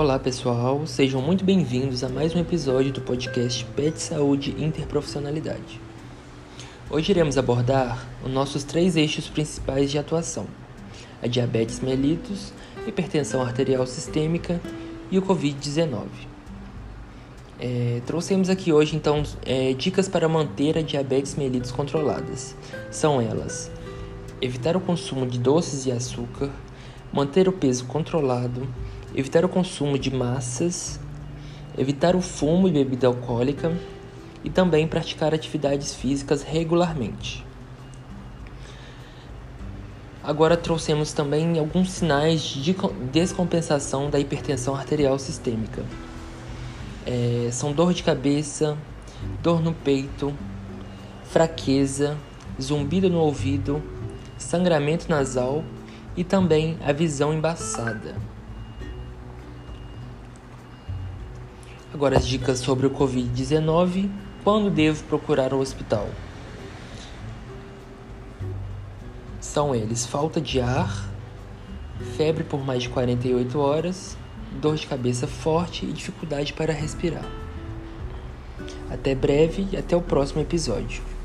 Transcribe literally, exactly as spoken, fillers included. Olá pessoal, sejam muito bem-vindos a mais um episódio do podcast Pet Saúde Interprofissionalidade. Hoje iremos abordar os nossos três eixos principais de atuação, a diabetes mellitus, hipertensão arterial sistêmica e o covid dezenove. É, trouxemos aqui hoje então é, dicas para manter a diabetes mellitus controladas. São elas: evitar o consumo de doces e açúcar, manter o peso controlado, evitar o consumo de massas, evitar o fumo e bebida alcoólica e também praticar atividades físicas regularmente. Agora trouxemos também alguns sinais de descompensação da hipertensão arterial sistêmica. É, são dor de cabeça, dor no peito, fraqueza, zumbido no ouvido, sangramento nasal e também a visão embaçada. Agora as dicas sobre o covid dezenove, quando devo procurar o hospital? São eles: falta de ar, febre por mais de quarenta e oito horas, dor de cabeça forte e dificuldade para respirar. Até breve e até o próximo episódio.